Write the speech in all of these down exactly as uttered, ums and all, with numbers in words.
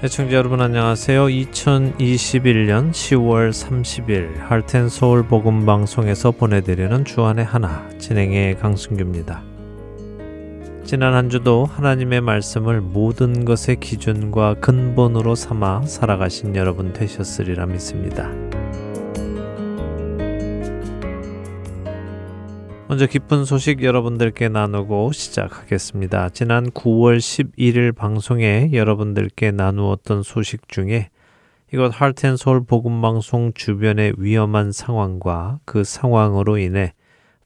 시청자 여러분 안녕하세요. 이천이십일년 시월 삼십일 할텐서울 복음방송에서 보내드리는 주안의 하나, 진행의 강승규입니다. 지난 한 주도 하나님의 말씀을 모든 것의 기준과 근본으로 삼아 살아가신 여러분 되셨으리라 믿습니다. 먼저 기쁜 소식 여러분들께 나누고 시작하겠습니다. 지난 구월 십일일 방송에 여러분들께 나누었던 소식 중에 이곳 하트앤소울 복음방송 주변의 위험한 상황과 그 상황으로 인해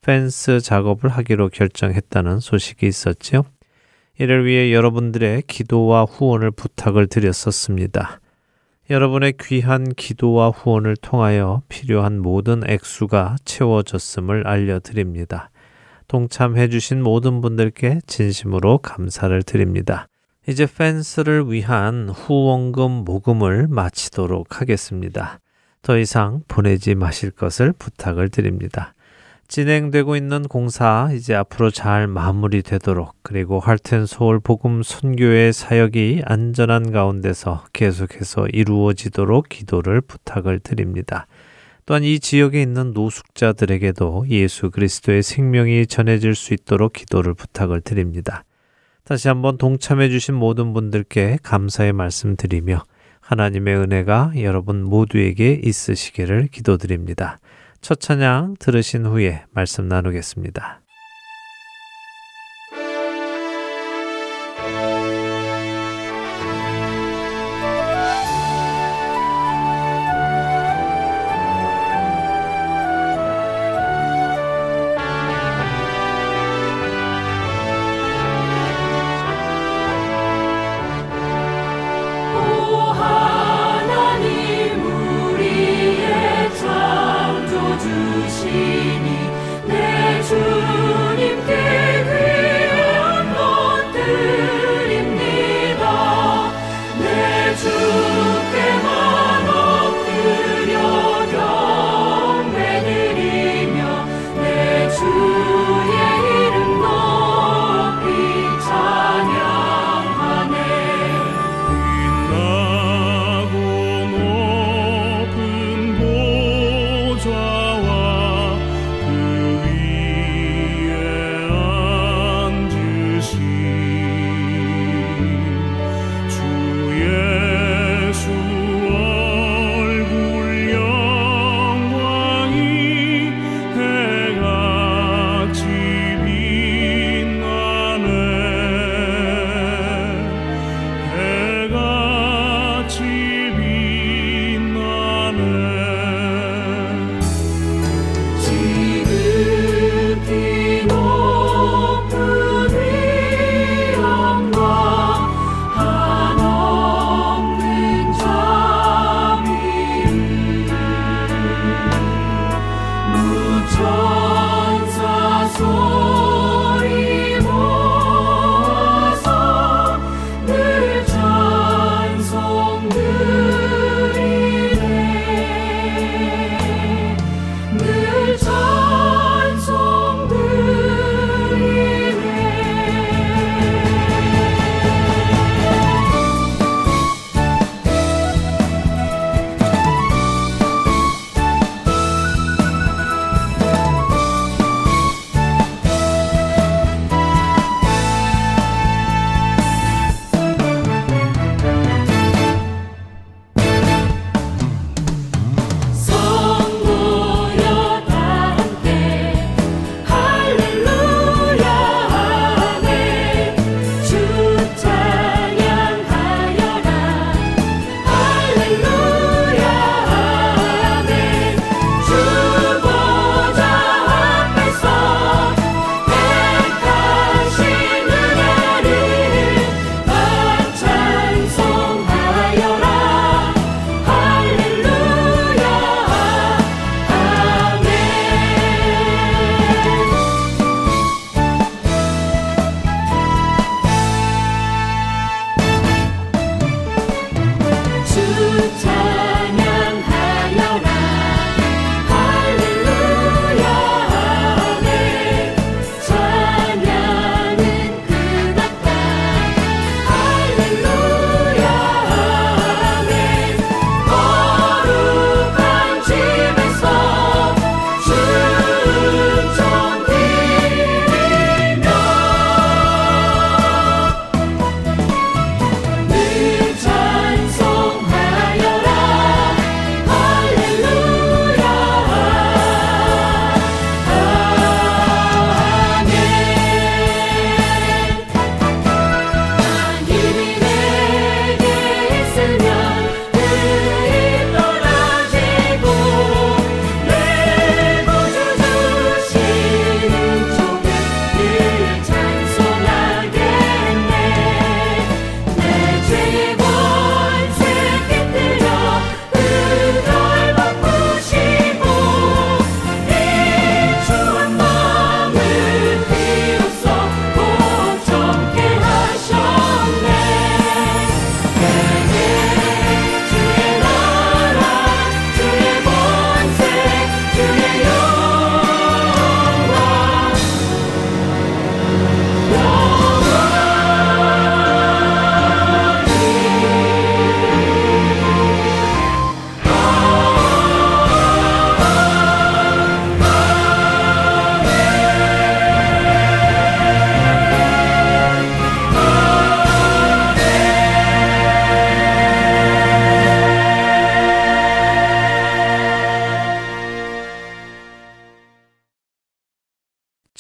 펜스 작업을 하기로 결정했다는 소식이 있었죠. 이를 위해 여러분들의 기도와 후원을 부탁을 드렸었습니다. 여러분의 귀한 기도와 후원을 통하여 필요한 모든 액수가 채워졌음을 알려드립니다. 동참해 주신 모든 분들께 진심으로 감사를 드립니다. 이제 펜스를 위한 후원금 모금을 마치도록 하겠습니다. 더 이상 보내지 마실 것을 부탁을 드립니다. 진행되고 있는 공사 이제 앞으로 잘 마무리되도록, 그리고 할텐서울 복음 선교회 사역이 안전한 가운데서 계속해서 이루어지도록 기도를 부탁을 드립니다. 또한 이 지역에 있는 노숙자들에게도 예수 그리스도의 생명이 전해질 수 있도록 기도를 부탁을 드립니다. 다시 한번 동참해 주신 모든 분들께 감사의 말씀 드리며 하나님의 은혜가 여러분 모두에게 있으시기를 기도드립니다. 첫 찬양 들으신 후에 말씀 나누겠습니다.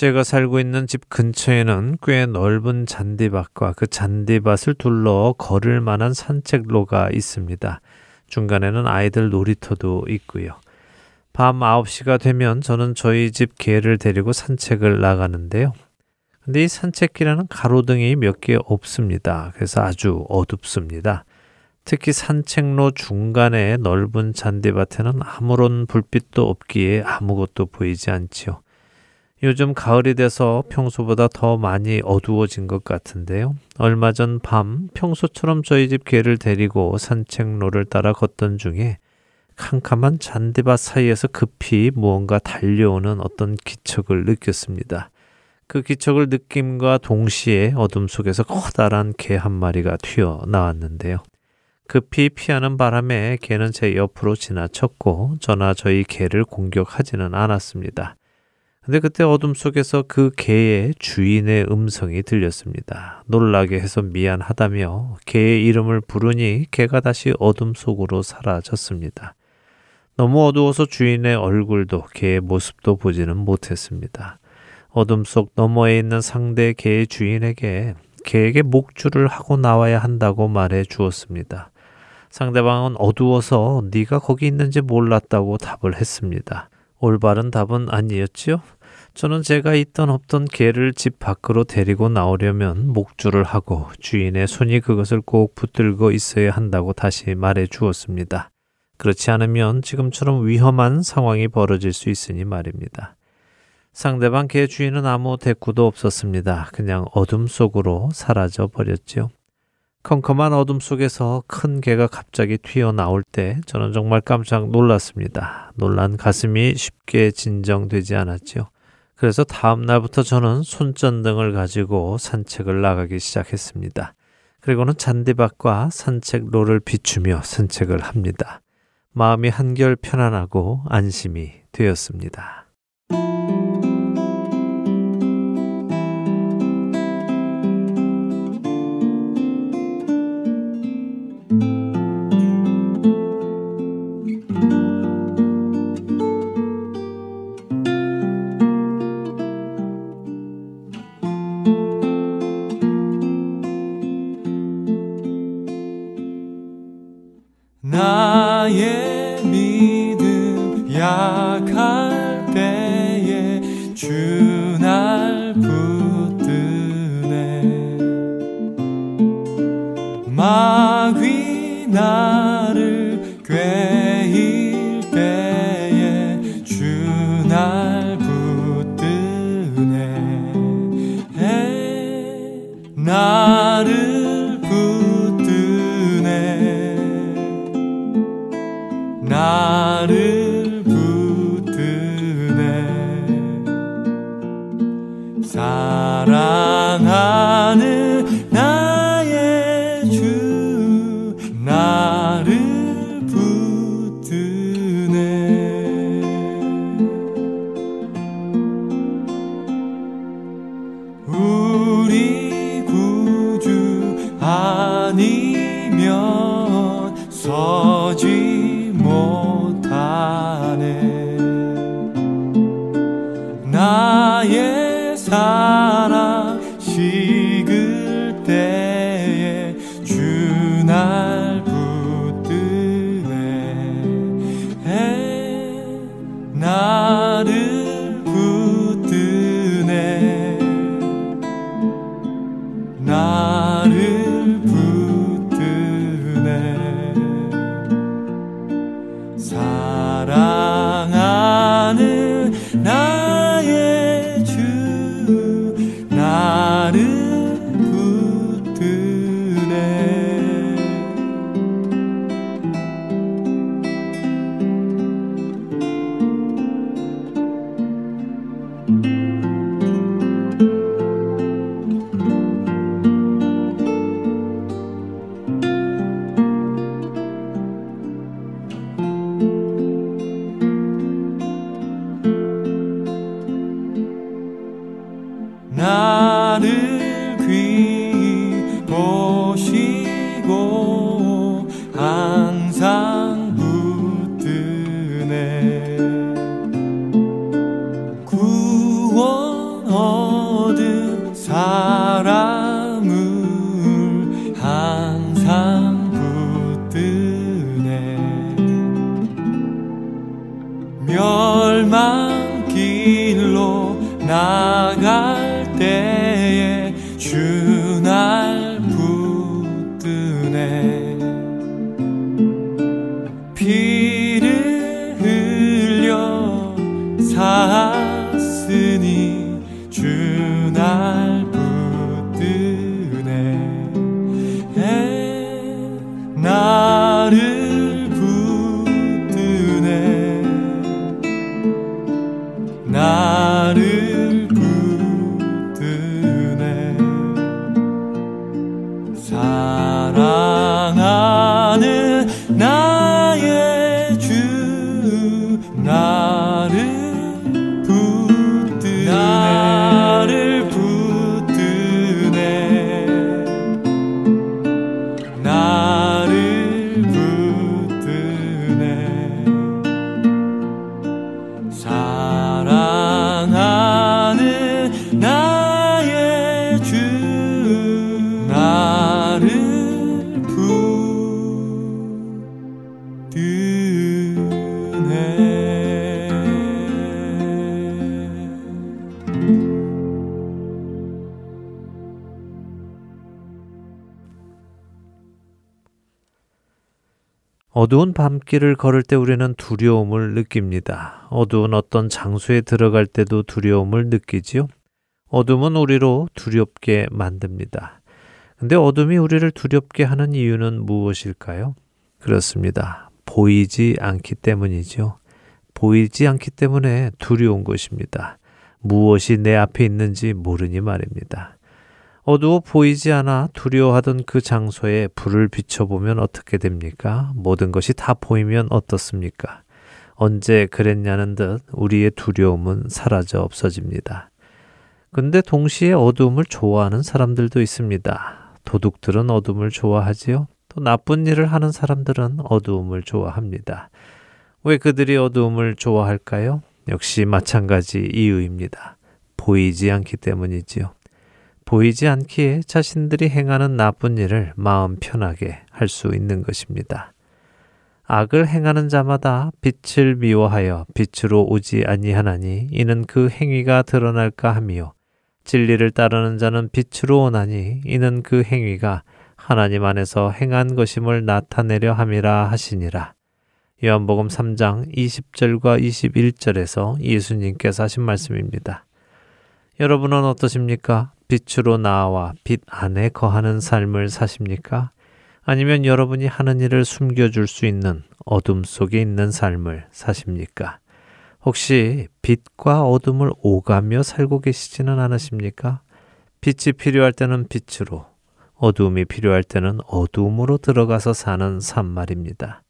제가 살고 있는 집 근처에는 꽤 넓은 잔디밭과 그 잔디밭을 둘러 걸을 만한 산책로가 있습니다. 중간에는 아이들 놀이터도 있고요. 밤 아홉 시가 되면 저는 저희 집 개를 데리고 산책을 나가는데요. 근데 이 산책길에는 가로등이 몇 개 없습니다. 그래서 아주 어둡습니다. 특히 산책로 중간에 넓은 잔디밭에는 아무런 불빛도 없기에 아무것도 보이지 않지요. 요즘 가을이 돼서 평소보다 더 많이 어두워진 것 같은데요. 얼마 전 밤 평소처럼 저희 집 개를 데리고 산책로를 따라 걷던 중에 캄캄한 잔디밭 사이에서 급히 무언가 달려오는 어떤 기척을 느꼈습니다. 그 기척을 느낌과 동시에 어둠 속에서 커다란 개 한 마리가 튀어나왔는데요. 급히 피하는 바람에 개는 제 옆으로 지나쳤고 저나 저희 개를 공격하지는 않았습니다. 근데 그때 어둠 속에서 그 개의 주인의 음성이 들렸습니다. 놀라게 해서 미안하다며 개의 이름을 부르니 개가 다시 어둠 속으로 사라졌습니다. 너무 어두워서 주인의 얼굴도 개의 모습도 보지는 못했습니다. 어둠 속 너머에 있는 상대 개의 주인에게 개에게 목줄을 하고 나와야 한다고 말해 주었습니다. 상대방은 어두워서 네가 거기 있는지 몰랐다고 답을 했습니다. 올바른 답은 아니었지요? 저는 제가 있던 없던 개를 집 밖으로 데리고 나오려면 목줄을 하고 주인의 손이 그것을 꼭 붙들고 있어야 한다고 다시 말해 주었습니다. 그렇지 않으면 지금처럼 위험한 상황이 벌어질 수 있으니 말입니다. 상대방 개 주인은 아무 대꾸도 없었습니다. 그냥 어둠 속으로 사라져 버렸지요. 컴컴한 어둠 속에서 큰 개가 갑자기 튀어나올 때 저는 정말 깜짝 놀랐습니다. 놀란 가슴이 쉽게 진정되지 않았지요. 그래서 다음 날부터 저는 손전등을 가지고 산책을 나가기 시작했습니다. 그리고는 잔디밭과 산책로를 비추며 산책을 합니다. 마음이 한결 편안하고 안심이 되었습니다. 나를 붙드네 나를 붙드네 나를 붙드네 사랑하는 나의 주 나를 붙드네 나를 붙드네 나를 어두운 밤길을 걸을 때 우리는 두려움을 느낍니다. 어두운 어떤 장소에 들어갈 때도 두려움을 느끼지요. 어둠은 우리로 두렵게 만듭니다. 근데 어둠이 우리를 두렵게 하는 이유는 무엇일까요? 그렇습니다. 보이지 않기 때문이죠. 보이지 않기 때문에 두려운 것입니다. 무엇이 내 앞에 있는지 모르니 말입니다. 어두워 보이지 않아 두려워하던 그 장소에 불을 비춰보면 어떻게 됩니까? 모든 것이 다 보이면 어떻습니까? 언제 그랬냐는 듯 우리의 두려움은 사라져 없어집니다. 근데 동시에 어두움을 좋아하는 사람들도 있습니다. 도둑들은 어두움을 좋아하지요. 또 나쁜 일을 하는 사람들은 어두움을 좋아합니다. 왜 그들이 어두움을 좋아할까요? 역시 마찬가지 이유입니다. 보이지 않기 때문이지요. 보이지 않기에 자신들이 행하는 나쁜 일을 마음 편하게 할 수 있는 것입니다. 악을 행하는 자마다 빛을 미워하여 빛으로 오지 아니하나니 이는 그 행위가 드러날까 하며 진리를 따르는 자는 빛으로 오나니 이는 그 행위가 하나님 안에서 행한 것임을 나타내려 함이라 하시니라. 요한복음 삼 장 이십 절과 이십일 절에서 예수님께서 하신 말씀입니다. 여러분은 어떠십니까? 빛으로 나와 빛 안에 거하는 삶을 사십니까? 아니면 여러분이 하는 일을 숨겨줄 수 있는 어둠 속에 있는 삶을 사십니까? 혹시 빛과 어둠을 오가며 살고 계시지는 않으십니까? 빛이 필요할 때는 빛으로, 어둠이 필요할 때는 어둠으로 들어가서 사는 삶 말입니다.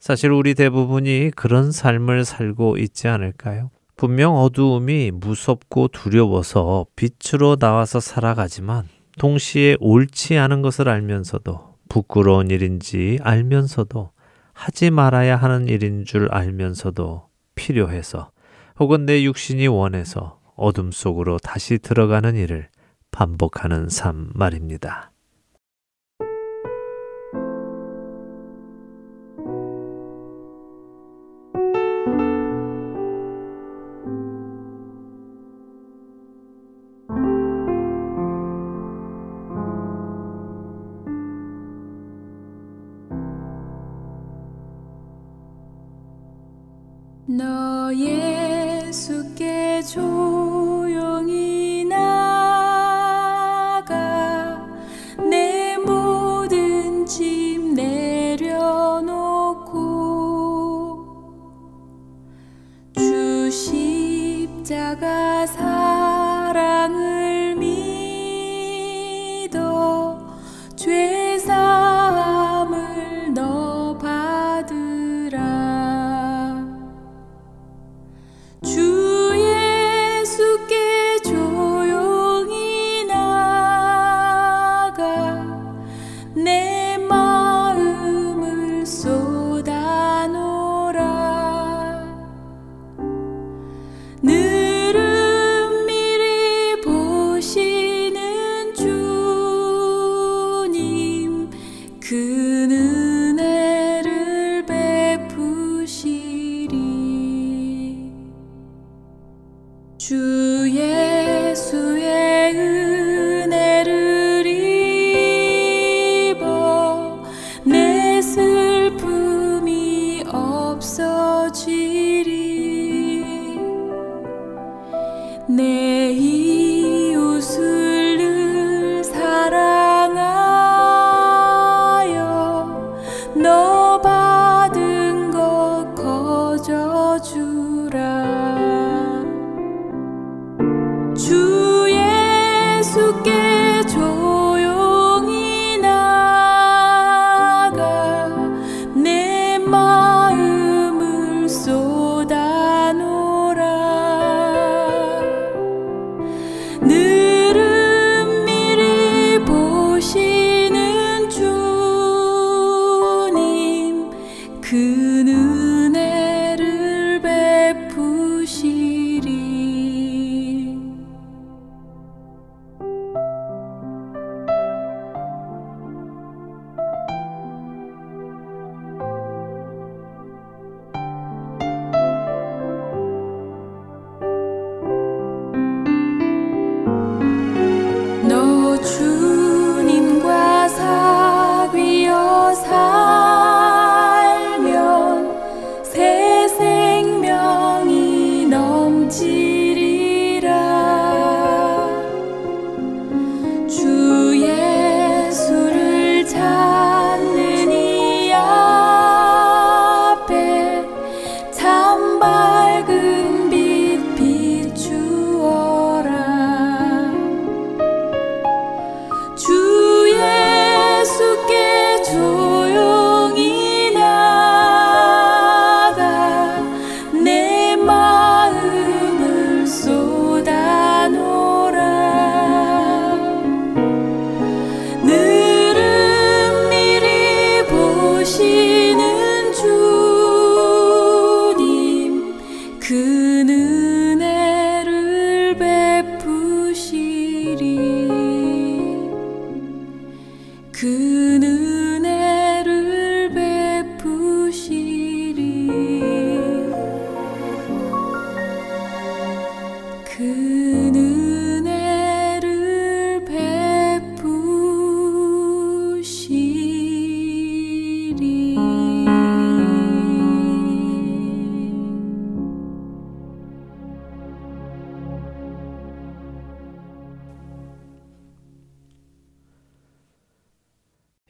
사실 우리 대부분이 그런 삶을 살고 있지 않을까요? 분명 어두움이 무섭고 두려워서 빛으로 나와서 살아가지만 동시에 옳지 않은 것을 알면서도 부끄러운 일인지 알면서도 하지 말아야 하는 일인 줄 알면서도 필요해서 혹은 내 육신이 원해서 어둠 속으로 다시 들어가는 일을 반복하는 삶 말입니다. 너 예수께 조용히 나가 내 모든 짐 내려놓고 주 십자가 사랑을 믿어 죄 사함을 너 받으라. 너 받은 것 거저 주라. 주 예수께 조용히 나가 내 마음을 쏟아놓으라. 늘은 미리 보시는 주님 그 은혜를 베푸시리. 주님과 사귀어 살면 새 생명이 넘치리라. 주 예수를 찾는 이 앞에 참 밝은 빛 비추어 조용히 나가 내 마음을 쏟아놓으라. 늘은 미리 보시는 주님 그 은혜를 베푸시리. 그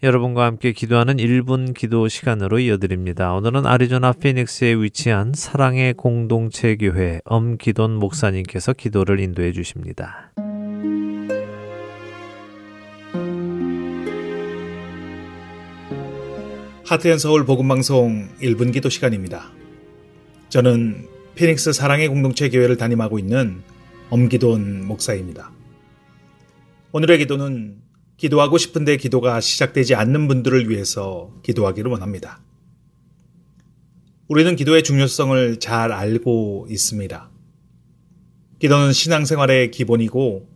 여러분과 함께 기도하는 일 분 기도 시간으로 이어드립니다. 오늘은 아리조나 피닉스에 위치한 사랑의 공동체 교회 엄기돈 목사님께서 기도를 인도해 주십니다. 하트앤서울 복음방송 일 분 기도 시간입니다. 저는 피닉스 사랑의 공동체 교회를 담임하고 있는 엄기돈 목사입니다. 오늘의 기도는 기도하고 싶은데 기도가 시작되지 않는 분들을 위해서 기도하기를 원합니다. 우리는 기도의 중요성을 잘 알고 있습니다. 기도는 신앙생활의 기본이고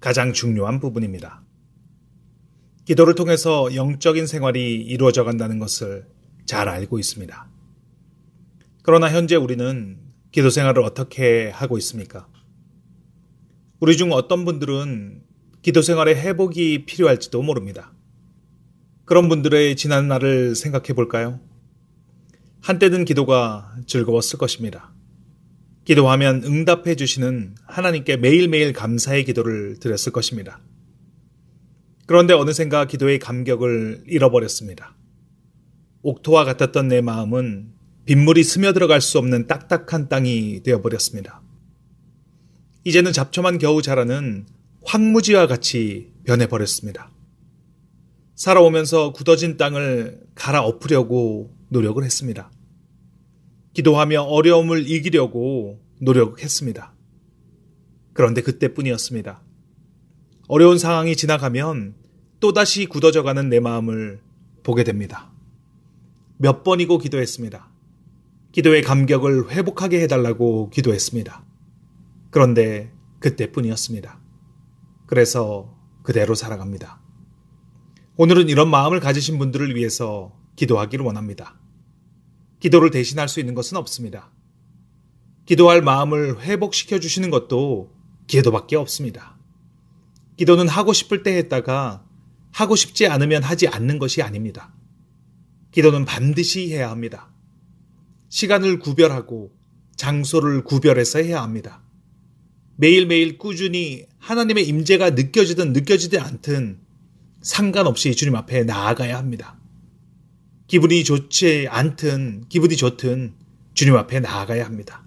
가장 중요한 부분입니다. 기도를 통해서 영적인 생활이 이루어져 간다는 것을 잘 알고 있습니다. 그러나 현재 우리는 기도 생활을 어떻게 하고 있습니까? 우리 중 어떤 분들은 기도 생활의 회복이 필요할지도 모릅니다. 그런 분들의 지난 날을 생각해 볼까요? 한때는 기도가 즐거웠을 것입니다. 기도하면 응답해 주시는 하나님께 매일매일 감사의 기도를 드렸을 것입니다. 그런데 어느샌가 기도의 감격을 잃어버렸습니다. 옥토와 같았던 내 마음은 빗물이 스며들어갈 수 없는 딱딱한 땅이 되어버렸습니다. 이제는 잡초만 겨우 자라는 황무지와 같이 변해버렸습니다. 살아오면서 굳어진 땅을 갈아엎으려고 노력을 했습니다. 기도하며 어려움을 이기려고 노력했습니다. 그런데 그때뿐이었습니다. 어려운 상황이 지나가면 또다시 굳어져가는 내 마음을 보게 됩니다. 몇 번이고 기도했습니다. 기도의 감격을 회복하게 해달라고 기도했습니다. 그런데 그때뿐이었습니다. 그래서 그대로 살아갑니다. 오늘은 이런 마음을 가지신 분들을 위해서 기도하기를 원합니다. 기도를 대신할 수 있는 것은 없습니다. 기도할 마음을 회복시켜 주시는 것도 기도밖에 없습니다. 기도는 하고 싶을 때 했다가 하고 싶지 않으면 하지 않는 것이 아닙니다. 기도는 반드시 해야 합니다. 시간을 구별하고 장소를 구별해서 해야 합니다. 매일매일 꾸준히 하나님의 임재가 느껴지든 느껴지지 않든 상관없이 주님 앞에 나아가야 합니다. 기분이 좋지 않든 기분이 좋든 주님 앞에 나아가야 합니다.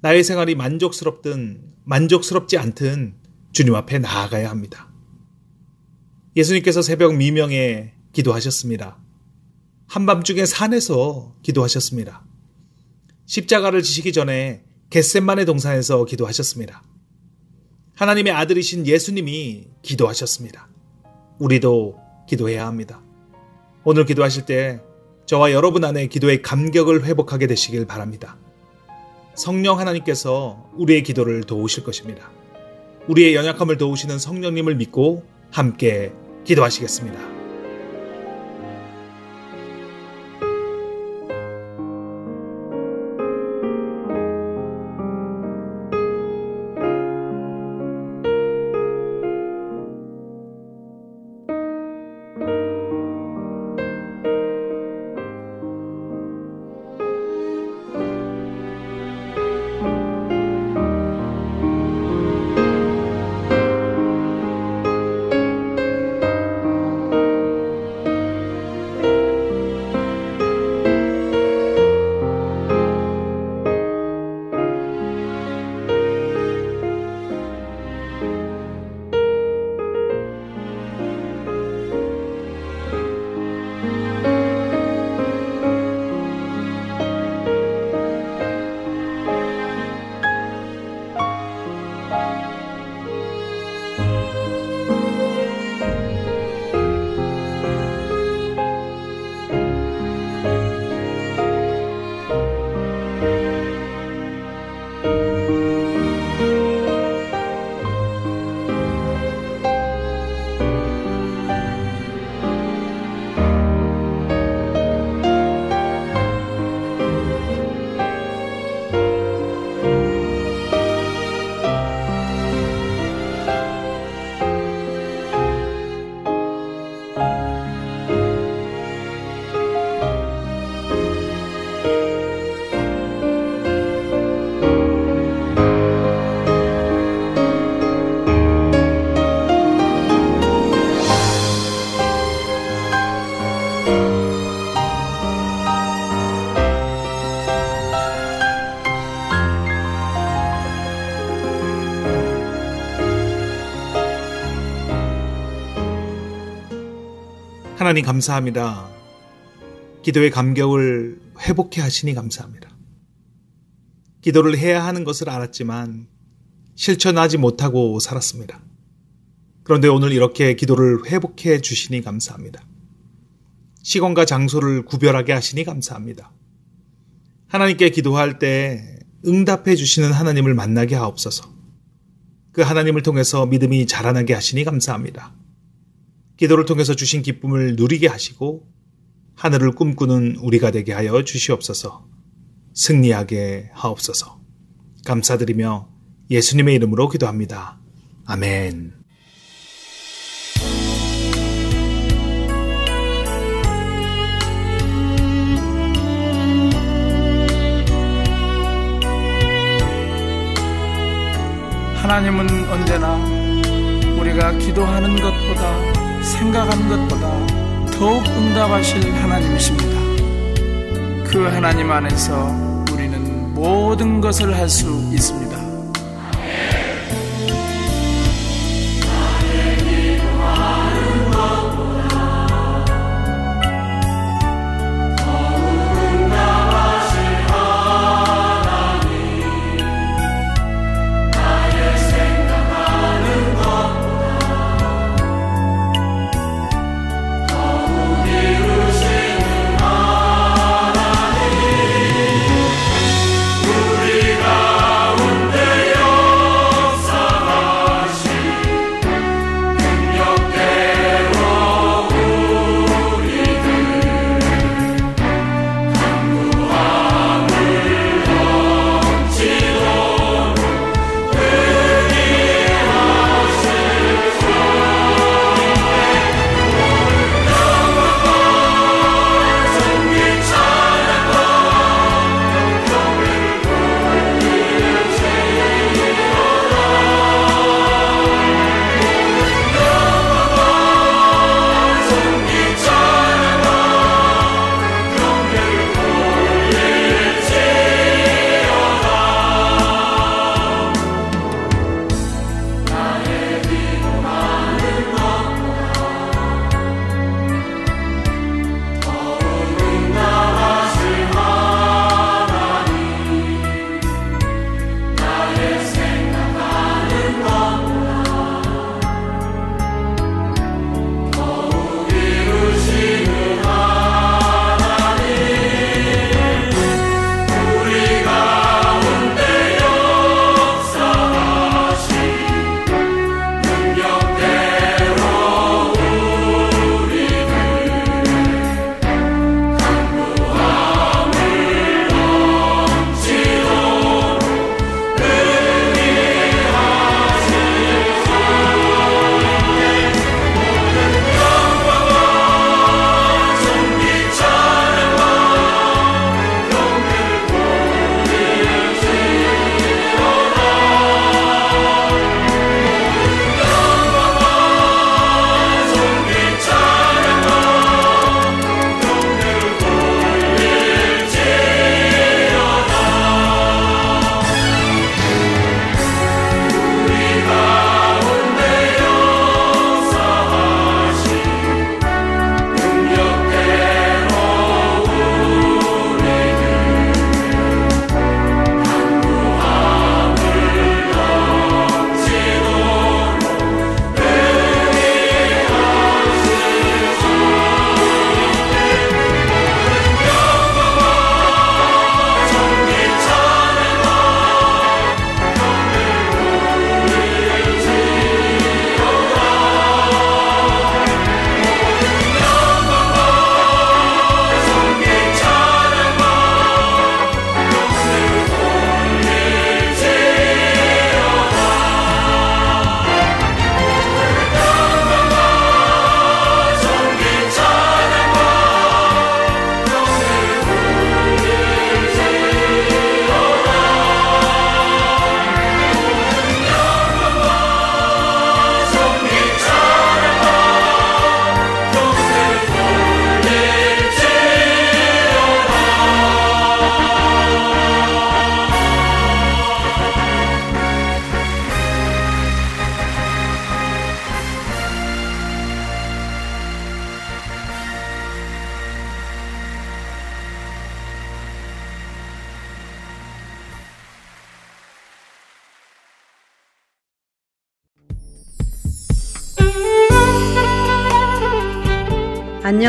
나의 생활이 만족스럽든 만족스럽지 않든 주님 앞에 나아가야 합니다. 예수님께서 새벽 미명에 기도하셨습니다. 한밤중에 산에서 기도하셨습니다. 십자가를 지시기 전에 겟셋마네 동산에서 기도하셨습니다. 하나님의 아들이신 예수님이 기도하셨습니다. 우리도 기도해야 합니다. 오늘 기도하실 때 저와 여러분 안에 기도의 감격을 회복하게 되시길 바랍니다. 성령 하나님께서 우리의 기도를 도우실 것입니다. 우리의 연약함을 도우시는 성령님을 믿고 함께 기도하시겠습니다. 하나님 감사합니다. 기도의 감격을 회복해 하시니 감사합니다. 기도를 해야 하는 것을 알았지만 실천하지 못하고 살았습니다. 그런데 오늘 이렇게 기도를 회복해 주시니 감사합니다. 시간과 장소를 구별하게 하시니 감사합니다. 하나님께 기도할 때 응답해 주시는 하나님을 만나게 하옵소서. 그 하나님을 통해서 믿음이 자라나게 하시니 감사합니다. 기도를 통해서 주신 기쁨을 누리게 하시고 하늘을 꿈꾸는 우리가 되게 하여 주시옵소서. 승리하게 하옵소서. 감사드리며 예수님의 이름으로 기도합니다. 아멘. 하나님은 언제나 우리가 기도하는 것보다 생각한 것보다 더욱 응답하실 하나님이십니다. 그 하나님 안에서 우리는 모든 것을 할 수 있습니다.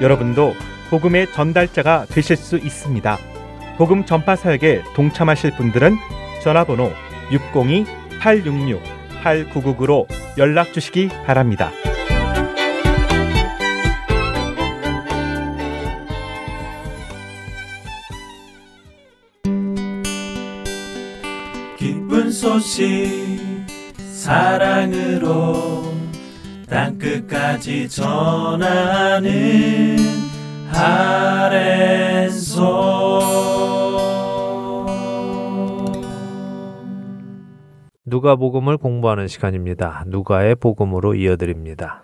여러분도 복음의 전달자가 되실 수 있습니다. 복음 전파 사역에 동참하실 분들은 전화번호 육공이 팔육육 팔구구구로 연락 주시기 바랍니다. 기쁜 소식 사랑으로 땅끝까지 전하는 할텐서울. 누가 복음을 공부하는 시간입니다. 누가의 복음으로 이어드립니다.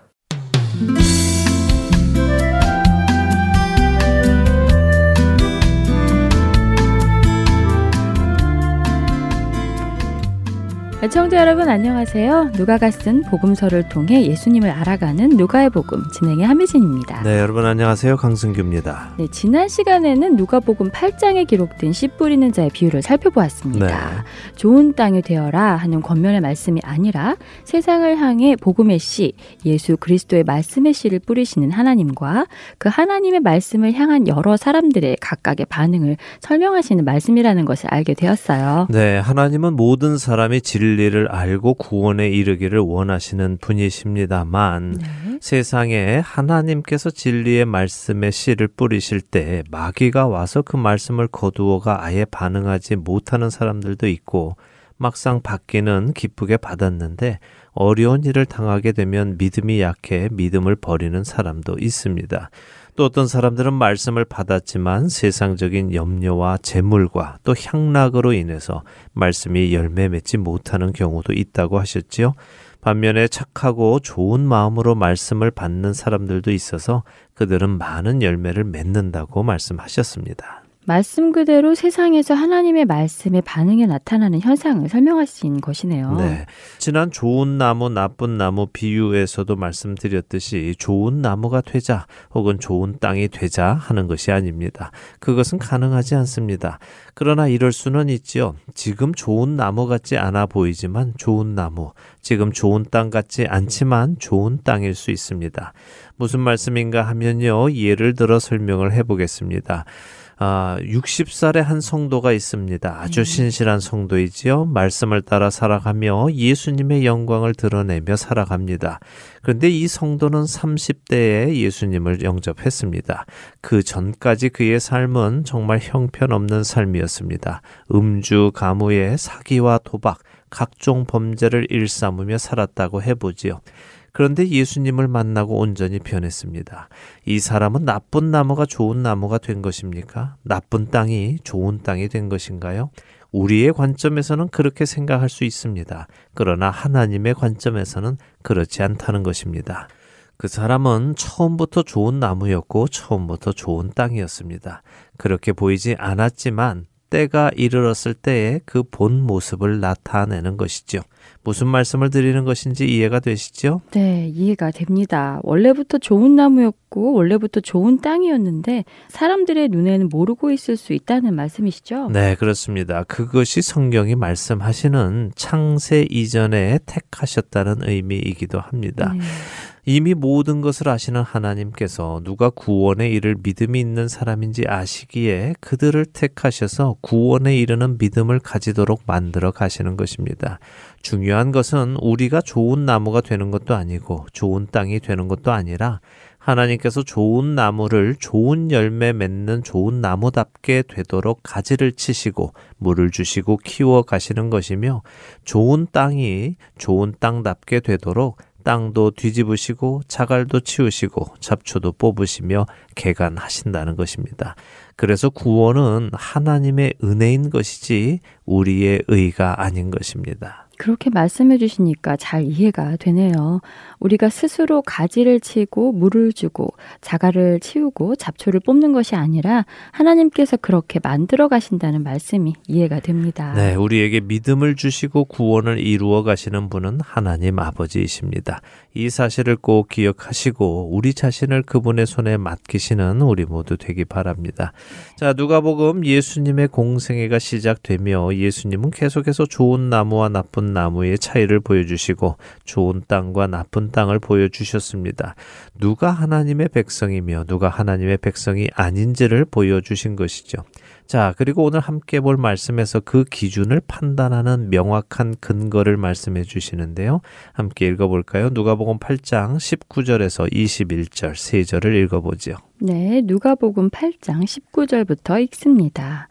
시청자 여러분 안녕하세요. 누가가 쓴 복음서를 통해 예수님을 알아가는 누가의 복음, 진행의 함혜진입니다. 네, 여러분 안녕하세요. 강승규입니다. 네, 지난 시간에는 누가복음 팔 장에 기록된 씨 뿌리는 자의 비유를 살펴보았습니다. 네. 좋은 땅이 되어라 하는 권면의 말씀이 아니라 세상을 향해 복음의 씨, 예수 그리스도의 말씀의 씨를 뿌리시는 하나님과 그 하나님의 말씀을 향한 여러 사람들의 각각의 반응을 설명하시는 말씀이라는 것을 알게 되었어요. 네, 하나님은 모든 사람이 진리 진리를 알고 구원에 이르기를 원하시는 분이십니다만 네. 세상에 하나님께서 진리의 말씀에 씨를 뿌리실 때 마귀가 와서 그 말씀을 거두어가 아예 반응하지 못하는 사람들도 있고 막상 받기는 기쁘게 받았는데 어려운 일을 당하게 되면 믿음이 약해 믿음을 버리는 사람도 있습니다. 또 어떤 사람들은 말씀을 받았지만 세상적인 염려와 재물과 또 향락으로 인해서 말씀이 열매 맺지 못하는 경우도 있다고 하셨지요. 반면에 착하고 좋은 마음으로 말씀을 받는 사람들도 있어서 그들은 많은 열매를 맺는다고 말씀하셨습니다. 말씀 그대로 세상에서 하나님의 말씀에 반응에 나타나는 현상을 설명하신 것이네요. 네, 지난 좋은 나무 나쁜 나무 비유에서도 말씀드렸듯이 좋은 나무가 되자 혹은 좋은 땅이 되자 하는 것이 아닙니다. 그것은 가능하지 않습니다. 그러나 이럴 수는 있지요. 지금 좋은 나무 같지 않아 보이지만 좋은 나무, 지금 좋은 땅 같지 않지만 좋은 땅일 수 있습니다. 무슨 말씀인가 하면요. 예를 들어 설명을 해보겠습니다. 아, 예순 살의 한 성도가 있습니다. 아주 신실한 성도이지요. 말씀을 따라 살아가며 예수님의 영광을 드러내며 살아갑니다. 그런데 이 성도는 삼십 대에 예수님을 영접했습니다. 그 전까지 그의 삶은 정말 형편없는 삶이었습니다. 음주, 가무에 사기와 도박, 각종 범죄를 일삼으며 살았다고 해보지요. 그런데 예수님을 만나고 온전히 변했습니다. 이 사람은 나쁜 나무가 좋은 나무가 된 것입니까? 나쁜 땅이 좋은 땅이 된 것인가요? 우리의 관점에서는 그렇게 생각할 수 있습니다. 그러나 하나님의 관점에서는 그렇지 않다는 것입니다. 그 사람은 처음부터 좋은 나무였고 처음부터 좋은 땅이었습니다. 그렇게 보이지 않았지만 때가 이르렀을 때에 그 본 모습을 나타내는 것이죠. 무슨 말씀을 드리는 것인지 이해가 되시죠? 네, 이해가 됩니다. 원래부터 좋은 나무였고 원래부터 좋은 땅이었는데 사람들의 눈에는 모르고 있을 수 있다는 말씀이시죠? 네, 그렇습니다. 그것이 성경이 말씀하시는 창세 이전에 택하셨다는 의미이기도 합니다. 네. 이미 모든 것을 아시는 하나님께서 누가 구원에 이를 믿음이 있는 사람인지 아시기에 그들을 택하셔서 구원에 이르는 믿음을 가지도록 만들어 가시는 것입니다. 중요한 것은 우리가 좋은 나무가 되는 것도 아니고 좋은 땅이 되는 것도 아니라 하나님께서 좋은 나무를 좋은 열매 맺는 좋은 나무답게 되도록 가지를 치시고 물을 주시고 키워 가시는 것이며, 좋은 땅이 좋은 땅답게 되도록 땅도 뒤집으시고 자갈도 치우시고 잡초도 뽑으시며 개간하신다는 것입니다. 그래서 구원은 하나님의 은혜인 것이지 우리의 의가 아닌 것입니다. 그렇게 말씀해 주시니까 잘 이해가 되네요. 우리가 스스로 가지를 치고 물을 주고 자갈을 치우고 잡초를 뽑는 것이 아니라 하나님께서 그렇게 만들어 가신다는 말씀이 이해가 됩니다. 네, 우리에게 믿음을 주시고 구원을 이루어 가시는 분은 하나님 아버지이십니다. 이 사실을 꼭 기억하시고 우리 자신을 그분의 손에 맡기시는 우리 모두 되기 바랍니다. 자, 누가복음 예수님의 공생애가 시작되며 예수님은 계속해서 좋은 나무와 나쁜 나무의 차이를 보여주시고 좋은 땅과 나쁜 땅을 보여주셨습니다. 누가 하나님의 백성이며 누가 하나님의 백성이 아닌지를 보여주신 것이죠. 자, 그리고 오늘 함께 볼 말씀에서 그 기준을 판단하는 명확한 근거를 말씀해 주시는데요. 함께 읽어볼까요? 누가복음 팔 장 십구 절에서 이십일 절 세 절을 읽어보죠. 네, 누가복음 팔 장 십구 절부터 읽습니다.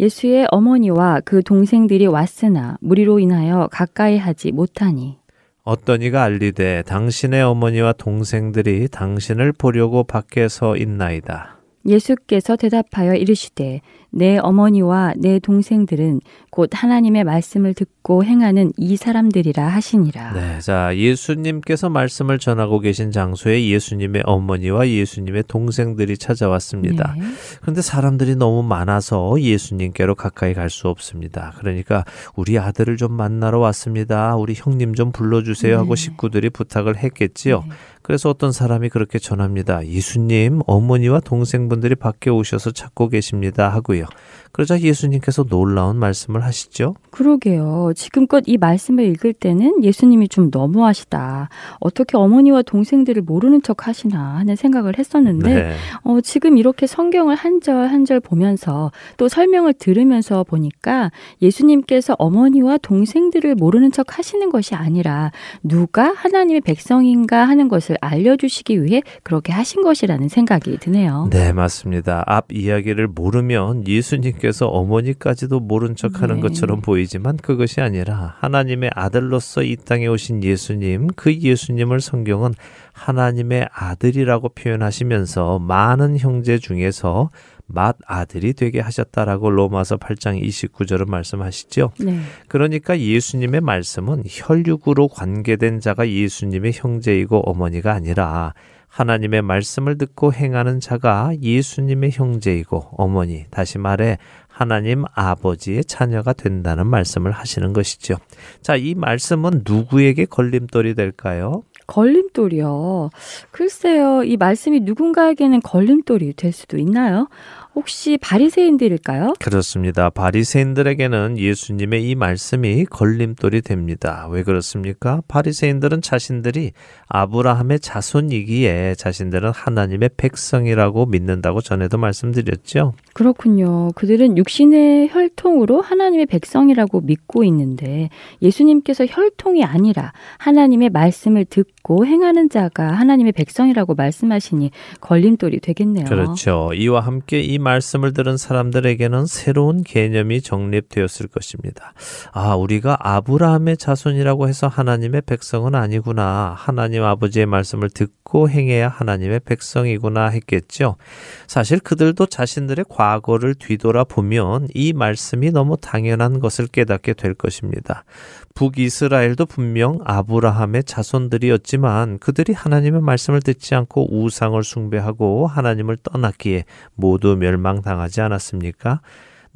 예수의 어머니와 그 동생들이 왔으나 무리로 인하여 가까이 하지 못하니 어떤 이가 알리되 당신의 어머니와 동생들이 당신을 보려고 밖에서 있나이다. 예수께서 대답하여 이르시되 내 어머니와 내 동생들은 곧 하나님의 말씀을 듣고 행하는 이 사람들이라 하시니라. 네, 자, 예수님께서 말씀을 전하고 계신 장소에 예수님의 어머니와 예수님의 동생들이 찾아왔습니다. 네. 그런데 사람들이 너무 많아서 예수님께로 가까이 갈 수 없습니다. 그러니까 우리 아들을 좀 만나러 왔습니다. 우리 형님 좀 불러주세요 하고 네. 식구들이 부탁을 했겠지요. 네. 그래서 어떤 사람이 그렇게 전합니다. 예수님, 어머니와 동생분들이 밖에 오셔서 찾고 계십니다 하고요. 그러자 예수님께서 놀라운 말씀을 하시죠. 그러게요. 지금껏 이 말씀을 읽을 때는 예수님이 좀 너무하시다. 어떻게 어머니와 동생들을 모르는 척 하시나 하는 생각을 했었는데 네. 어, 지금 이렇게 성경을 한 절 한 절 보면서 또 설명을 들으면서 보니까 예수님께서 어머니와 동생들을 모르는 척 하시는 것이 아니라 누가 하나님의 백성인가 하는 것을 알려주시기 위해 그렇게 하신 것이라는 생각이 드네요. 네, 맞습니다. 앞 이야기를 모르면 예수님께서 그래서 어머니까지도 모른 척하는 네. 것처럼 보이지만 그것이 아니라 하나님의 아들로서 이 땅에 오신 예수님, 그 예수님을 성경은 하나님의 아들이라고 표현하시면서 많은 형제 중에서 맏아들이 되게 하셨다라고 로마서 팔 장 이십구 절은 말씀하시죠. 네. 그러니까 예수님의 말씀은 혈육으로 관계된 자가 예수님의 형제이고 어머니가 아니라 하나님의 말씀을 듣고 행하는 자가 예수님의 형제이고 어머니, 다시 말해 하나님 아버지의 자녀가 된다는 말씀을 하시는 것이죠. 자, 이 말씀은 누구에게 걸림돌이 될까요? 걸림돌이요? 글쎄요, 이 말씀이 누군가에게는 걸림돌이 될 수도 있나요? 혹시 바리새인들일까요? 그렇습니다. 바리새인들에게는 예수님의 이 말씀이 걸림돌이 됩니다. 왜 그렇습니까? 바리새인들은 자신들이 아브라함의 자손이기에 자신들은 하나님의 백성이라고 믿는다고 전에도 말씀드렸죠. 그렇군요. 그들은 육신의 혈통으로 하나님의 백성이라고 믿고 있는데 예수님께서 혈통이 아니라 하나님의 말씀을 듣고 행하는 자가 하나님의 백성이라고 말씀하시니 걸림돌이 되겠네요. 그렇죠. 이와 함께 이 말씀을 들은 사람들에게는 새로운 개념이 정립되었을 것입니다. 아, 우리가 아브라함의 자손이라고 해서 하나님의 백성은 아니구나. 하나님 아버지의 말씀을 듣고 행해야 하나님의 백성이구나 했겠죠. 사실 그들도 자신들의 과거를 뒤돌아보면 이 말씀이 너무 당연한 것을 깨닫게 될 것입니다. 북이스라엘도 분명 아브라함의 자손들이었지만 그들이 하나님의 말씀을 듣지 않고 우상을 숭배하고 하나님을 떠났기에 모두 멸망당하지 않았습니까?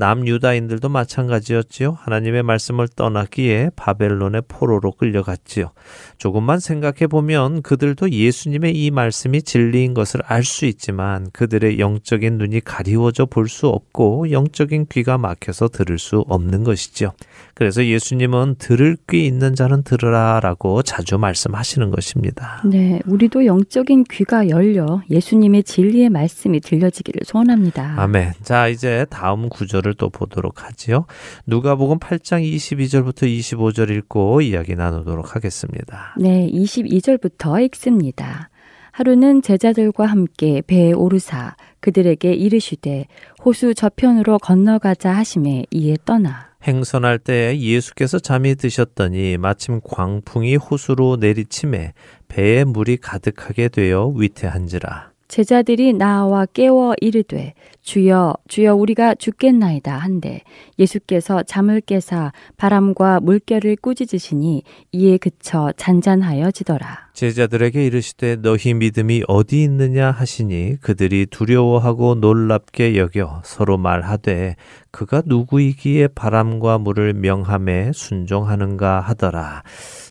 남유다인들도 마찬가지였지요. 하나님의 말씀을 떠났기에 바벨론의 포로로 끌려갔지요. 조금만 생각해보면 그들도 예수님의 이 말씀이 진리인 것을 알 수 있지만 그들의 영적인 눈이 가리워져 볼 수 없고 영적인 귀가 막혀서 들을 수 없는 것이죠. 그래서 예수님은 들을 귀 있는 자는 들으라 라고 자주 말씀하시는 것입니다. 네, 우리도 영적인 귀가 열려 예수님의 진리의 말씀이 들려지기를 소원합니다. 아멘. 자, 이제 다음 구절을 또 보도록 하지요. 누가복음 팔 장 이십이 절부터 이십오 절 읽고 이야기 나누도록 하겠습니다. 네, 이십이 절부터 읽습니다. 하루는 제자들과 함께 배에 오르사 그들에게 이르시되 호수 저편으로 건너가자 하심에 이에 떠나 행선할 때에 예수께서 잠이 드셨더니 마침 광풍이 호수로 내리침에 배에 물이 가득하게 되어 위태한지라. 제자들이 나와 깨워 이르되 주여 주여 우리가 죽겠나이다 한데 예수께서 잠을 깨사 바람과 물결을 꾸짖으시니 이에 그쳐 잔잔하여 지더라. 제자들에게 이르시되 너희 믿음이 어디 있느냐 하시니 그들이 두려워하고 놀랍게 여겨 서로 말하되 그가 누구이기에 바람과 물을 명함에 순종하는가 하더라.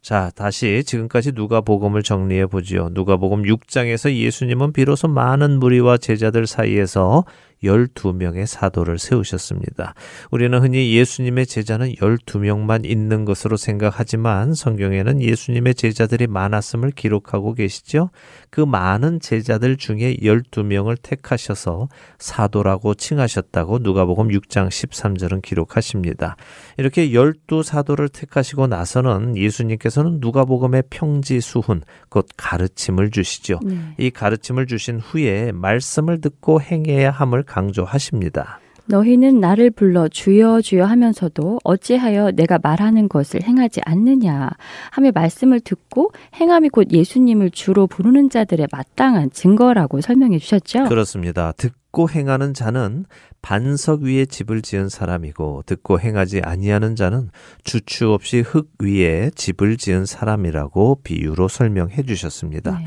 자, 다시 지금까지 누가복음을 정리해 보지요. 누가복음 육 장에서 예수님은 비로소 많은 무리와 제자들 사이에서 열두 명의 사도를 세우셨습니다. 우리는 흔히 예수님의 제자는 열두 명만 있는 것으로 생각하지만 성경에는 예수님의 제자들이 많았음을 기록하고 계시죠. 그 많은 제자들 중에 열두 명을 택하셔서 사도라고 칭하셨다고 누가복음 육 장 십삼 절은 기록하십니다. 이렇게 열두 사도를 택하시고 나서는 예수님께서는 누가복음의 평지수훈, 곧 가르침을 주시죠. 네. 이 가르침을 주신 후에 말씀을 듣고 행해야 함을 강조하십니다. 너희는 나를 불러 주여 주여 하면서도 어찌하여 내가 말하는 것을 행하지 않느냐 하며 말씀을 듣고 행함이 곧 예수님을 주로 부르는 자들의 마땅한 증거라고 설명해 주셨죠. 그렇습니다. 듣고 행하는 자는 반석 위에 집을 지은 사람이고 듣고 행하지 아니하는 자는 주추 없이 흙 위에 집을 지은 사람이라고 비유로 설명해 주셨습니다. 네.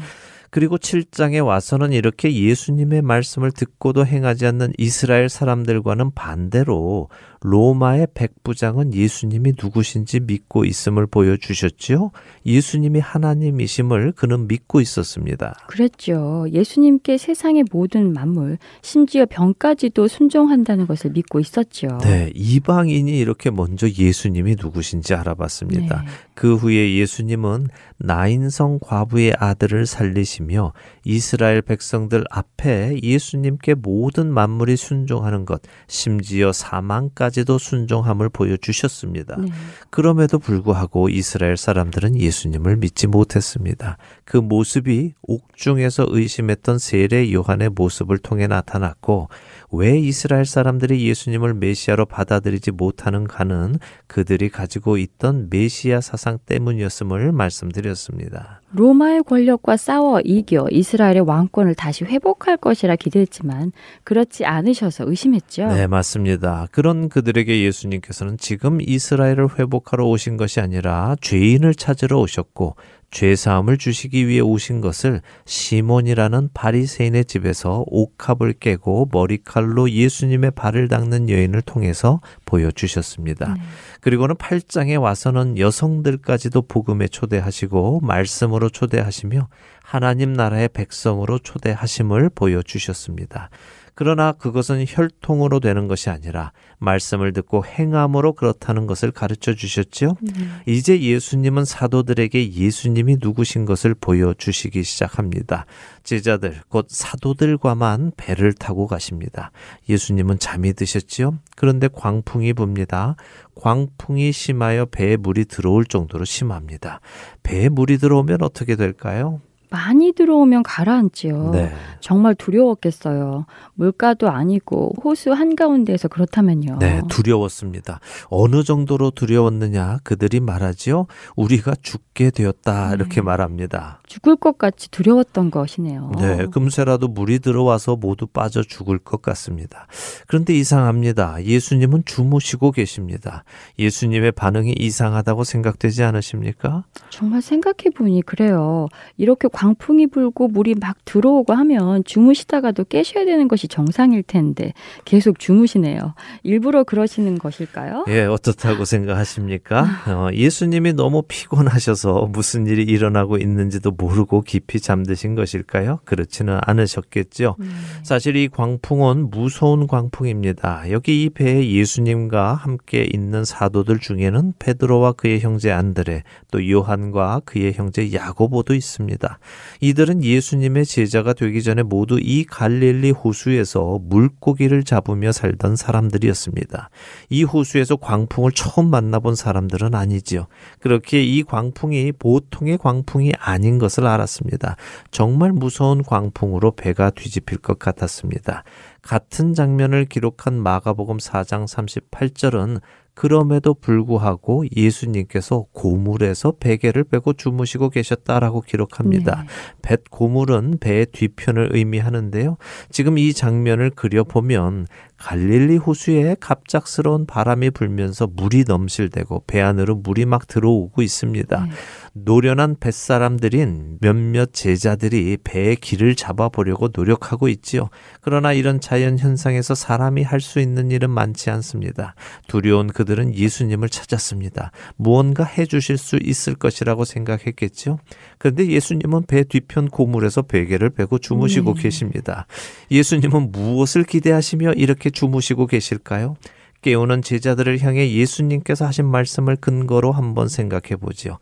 그리고 칠 장에 와서는 이렇게 예수님의 말씀을 듣고도 행하지 않는 이스라엘 사람들과는 반대로 로마의 백부장은 예수님이 누구신지 믿고 있음을 보여주셨지요. 예수님이 하나님이심을 그는 믿고 있었습니다. 그랬죠. 예수님께 세상의 모든 만물, 심지어 병까지도 순종한다는 것을 믿고 있었죠. 네, 이방인이 이렇게 먼저 예수님이 누구신지 알아봤습니다. 네. 그 후에 예수님은 나인성 과부의 아들을 살리신 이며 이스라엘 백성들 앞에 예수님께 모든 만물이 순종하는 것, 심지어 사망까지도 순종함을 보여주셨습니다. 네. 그럼에도 불구하고 이스라엘 사람들은 예수님을 믿지 못했습니다. 그 모습이 옥중에서 의심했던 세례 요한의 모습을 통해 나타났고, 왜 이스라엘 사람들이 예수님을 메시아로 받아들이지 못하는가는 그들이 가지고 있던 메시아 사상 때문이었음을 말씀드렸습니다. 로마의 권력과 싸워 이겨 이스라엘의 왕권을 다시 회복할 것이라 기대했지만 그렇지 않으셔서 의심했죠. 네, 맞습니다. 그런 그들에게 예수님께서는 지금 이스라엘을 회복하러 오신 것이 아니라 죄인을 찾으러 오셨고 죄사함을 주시기 위해 오신 것을 시몬이라는 바리새인의 집에서 옥합을 깨고 머리칼로 예수님의 발을 닦는 여인을 통해서 보여주셨습니다. 네. 그리고는 팔 장에 와서는 여성들까지도 복음에 초대하시고 말씀으로 초대하시며 하나님 나라의 백성으로 초대하심을 보여주셨습니다. 그러나 그것은 혈통으로 되는 것이 아니라 말씀을 듣고 행함으로 그렇다는 것을 가르쳐 주셨지요. 네. 이제 예수님은 사도들에게 예수님이 누구신 것을 보여주시기 시작합니다. 제자들, 곧 사도들과만 배를 타고 가십니다. 예수님은 잠이 드셨지요. 그런데 광풍이 붑니다. 광풍이 심하여 배에 물이 들어올 정도로 심합니다. 배에 물이 들어오면 어떻게 될까요? 많이 들어오면 가라앉지요. 네. 정말 두려웠겠어요. 물가도 아니고 호수 한가운데에서 그렇다면요. 네, 두려웠습니다. 어느 정도로 두려웠느냐 그들이 말하지요. 우리가 죽게 되었다. 네. 이렇게 말합니다. 죽을 것 같이 두려웠던 것이네요. 네, 금세라도 물이 들어와서 모두 빠져 죽을 것 같습니다. 그런데 이상합니다. 예수님은 주무시고 계십니다. 예수님의 반응이 이상하다고 생각되지 않으십니까? 정말 생각해보니 그래요. 이렇게 광풍이 불고 물이 막 들어오고 하면 주무시다가도 깨셔야 되는 것이 정상일 텐데 계속 주무시네요. 일부러 그러시는 것일까요? 예, 어떻다고 생각하십니까? 어, 예수님이 너무 피곤하셔서 무슨 일이 일어나고 있는지도 모르고 깊이 잠드신 것일까요? 그렇지는 않으셨겠죠. 네. 사실 이 광풍은 무서운 광풍입니다. 여기 이 배에 예수님과 함께 있는 사도들 중에는 베드로와 그의 형제 안드레, 또 요한과 그의 형제 야고보도 있습니다. 이들은 예수님의 제자가 되기 전에 모두 이 갈릴리 호수에서 물고기를 잡으며 살던 사람들이었습니다. 이 호수에서 광풍을 처음 만나본 사람들은 아니지요. 그렇기에 이 광풍이 보통의 광풍이 아닌 것을 알았습니다. 정말 무서운 광풍으로 배가 뒤집힐 것 같았습니다. 같은 장면을 기록한 마가복음 사 장 삼십팔 절은 그럼에도 불구하고 예수님께서 고물에서 베개를 빼고 주무시고 계셨다라고 기록합니다. 네. 뱃 고물은 배의 뒤편을 의미하는데요. 지금 이 장면을 그려보면 갈릴리 호수에 갑작스러운 바람이 불면서 물이 넘실대고 배 안으로 물이 막 들어오고 있습니다. 네. 노련한 뱃사람들인 몇몇 제자들이 배의 길을 잡아보려고 노력하고 있지요. 그러나 이런 자연 현상에서 사람이 할 수 있는 일은 많지 않습니다. 두려운 그들은 예수님을 찾았습니다. 무언가 해주실 수 있을 것이라고 생각했겠지요. 그런데 예수님은 배 뒤편 고물에서 베개를 베고 주무시고 네. 계십니다. 예수님은 무엇을 기대하시며 이렇게 주무시고 계실까요? 깨우는 제자들을 향해 예수님께서 하신 말씀을 근거로 한번 생각해 보지요.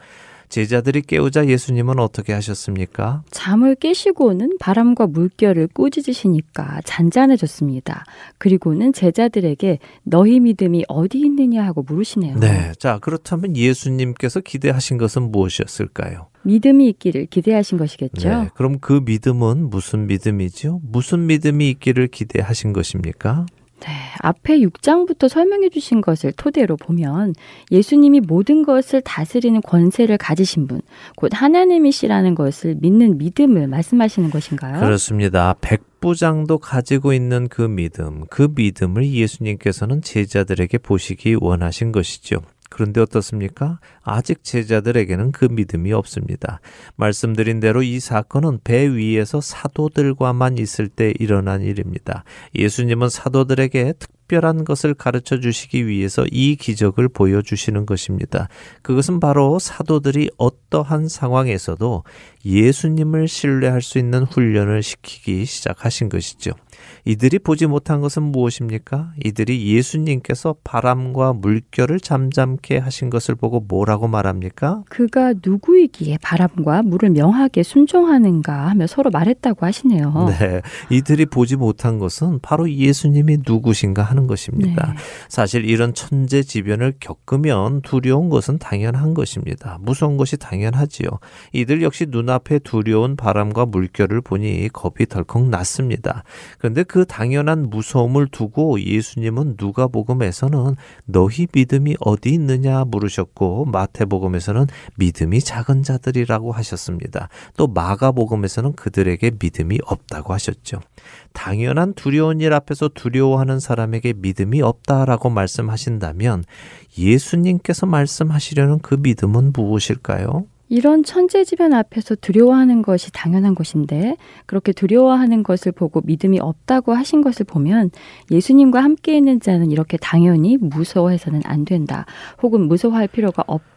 제자들이 깨우자 예수님은 어떻게 하셨습니까? 잠을 깨시고는 바람과 물결을 꾸짖으시니까 잔잔해졌습니다. 그리고는 제자들에게 너희 믿음이 어디 있느냐 하고 물으시네요. 네, 자 그렇다면 예수님께서 기대하신 것은 무엇이었을까요? 믿음이 있기를 기대하신 것이겠죠? 네, 그럼 그 믿음은 무슨 믿음이죠? 무슨 믿음이 있기를 기대하신 것입니까? 네, 앞에 육 장부터 설명해 주신 것을 토대로 보면 예수님이 모든 것을 다스리는 권세를 가지신 분, 곧 하나님이시라는 것을 믿는 믿음을 말씀하시는 것인가요? 그렇습니다. 백부장도 가지고 있는 그 믿음, 그 믿음을 예수님께서는 제자들에게 보시기 원하신 것이죠. 그런데 어떻습니까? 아직 제자들에게는 그 믿음이 없습니다. 말씀드린 대로 이 사건은 배 위에서 사도들과만 있을 때 일어난 일입니다. 예수님은 사도들에게 특별히 특별한 것을 가르쳐 주시기 위해서 이 기적을 보여주시는 것입니다. 그것은 바로 사도들이 어떠한 상황에서도 예수님을 신뢰할 수 있는 훈련을 시키기 시작하신 것이죠. 이들이 보지 못한 것은 무엇입니까? 이들이 예수님께서 바람과 물결을 잠잠케 하신 것을 보고 뭐라고 말합니까? 그가 누구이기에 바람과 물을 명하게 순종하는가 하며 서로 말했다고 하시네요. 네, 이들이 보지 못한 것은 바로 예수님이 누구신가 하는 것입니다. 네. 사실 이런 천재지변을 겪으면 두려운 것은 당연한 것입니다. 무서운 것이 당연하지요. 이들 역시 눈앞에 두려운 바람과 물결을 보니 겁이 덜컥 났습니다. 그런데 그 당연한 무서움을 두고 예수님은 누가복음에서는 너희 믿음이 어디 있느냐 물으셨고 마태복음에서는 믿음이 작은 자들이라고 하셨습니다. 또 마가복음에서는 그들에게 믿음이 없다고 하셨죠. 당연한 두려운 일 앞에서 두려워하는 사람에게 믿음이 없다라고 말씀하신다면 예수님께서 말씀하시려는 그 믿음은 무엇일까요? 이런 천재지변 앞에서 두려워하는 것이 당연한 것인데 그렇게 두려워하는 것을 보고 믿음이 없다고 하신 것을 보면 예수님과 함께 있는 자는 이렇게 당연히 무서워해서는 안 된다. 혹은 무서워할 필요가 없다.